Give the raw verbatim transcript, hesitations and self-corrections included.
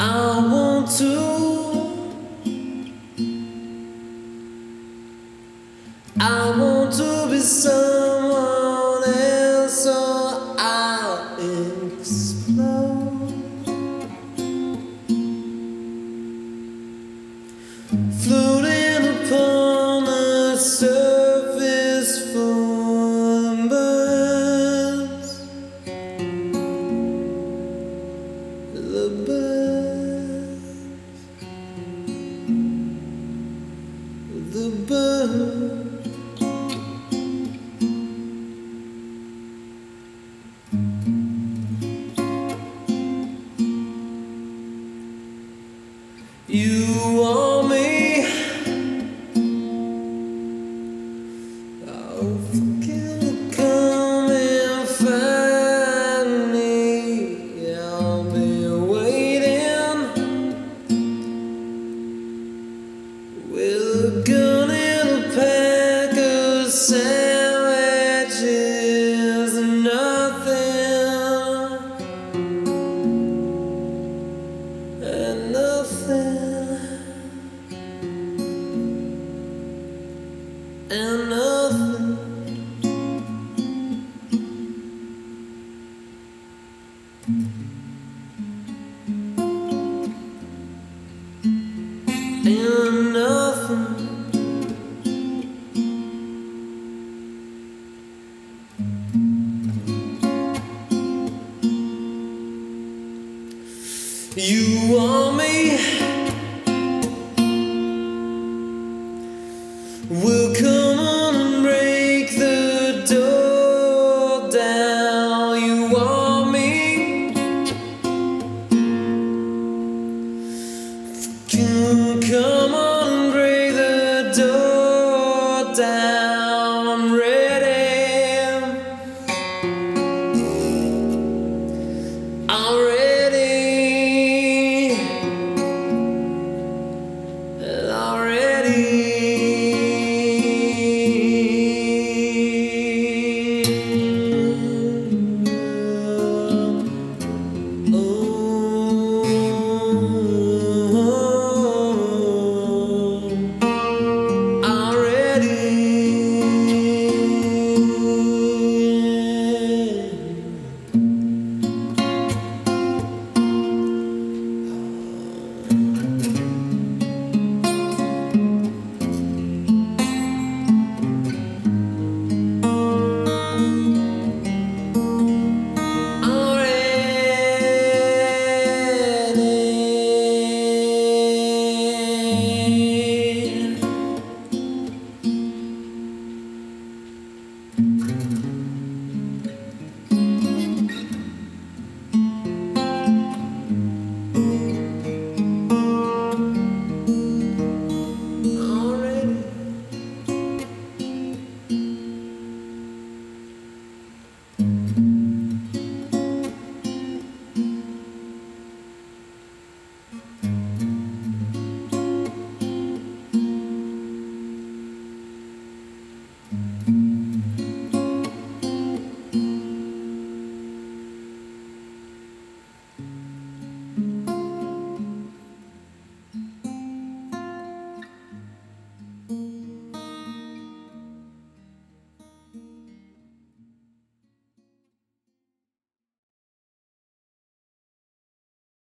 I want to, I want to be someone else, so I'll explode, floating upon the surface full of birds, the birds. The bird, you want me, oh, forget it, come and find me, I'll be waiting with a gun. Sandwiches and nothing, and nothing, and nothing. And nothing. You want me? We'll come.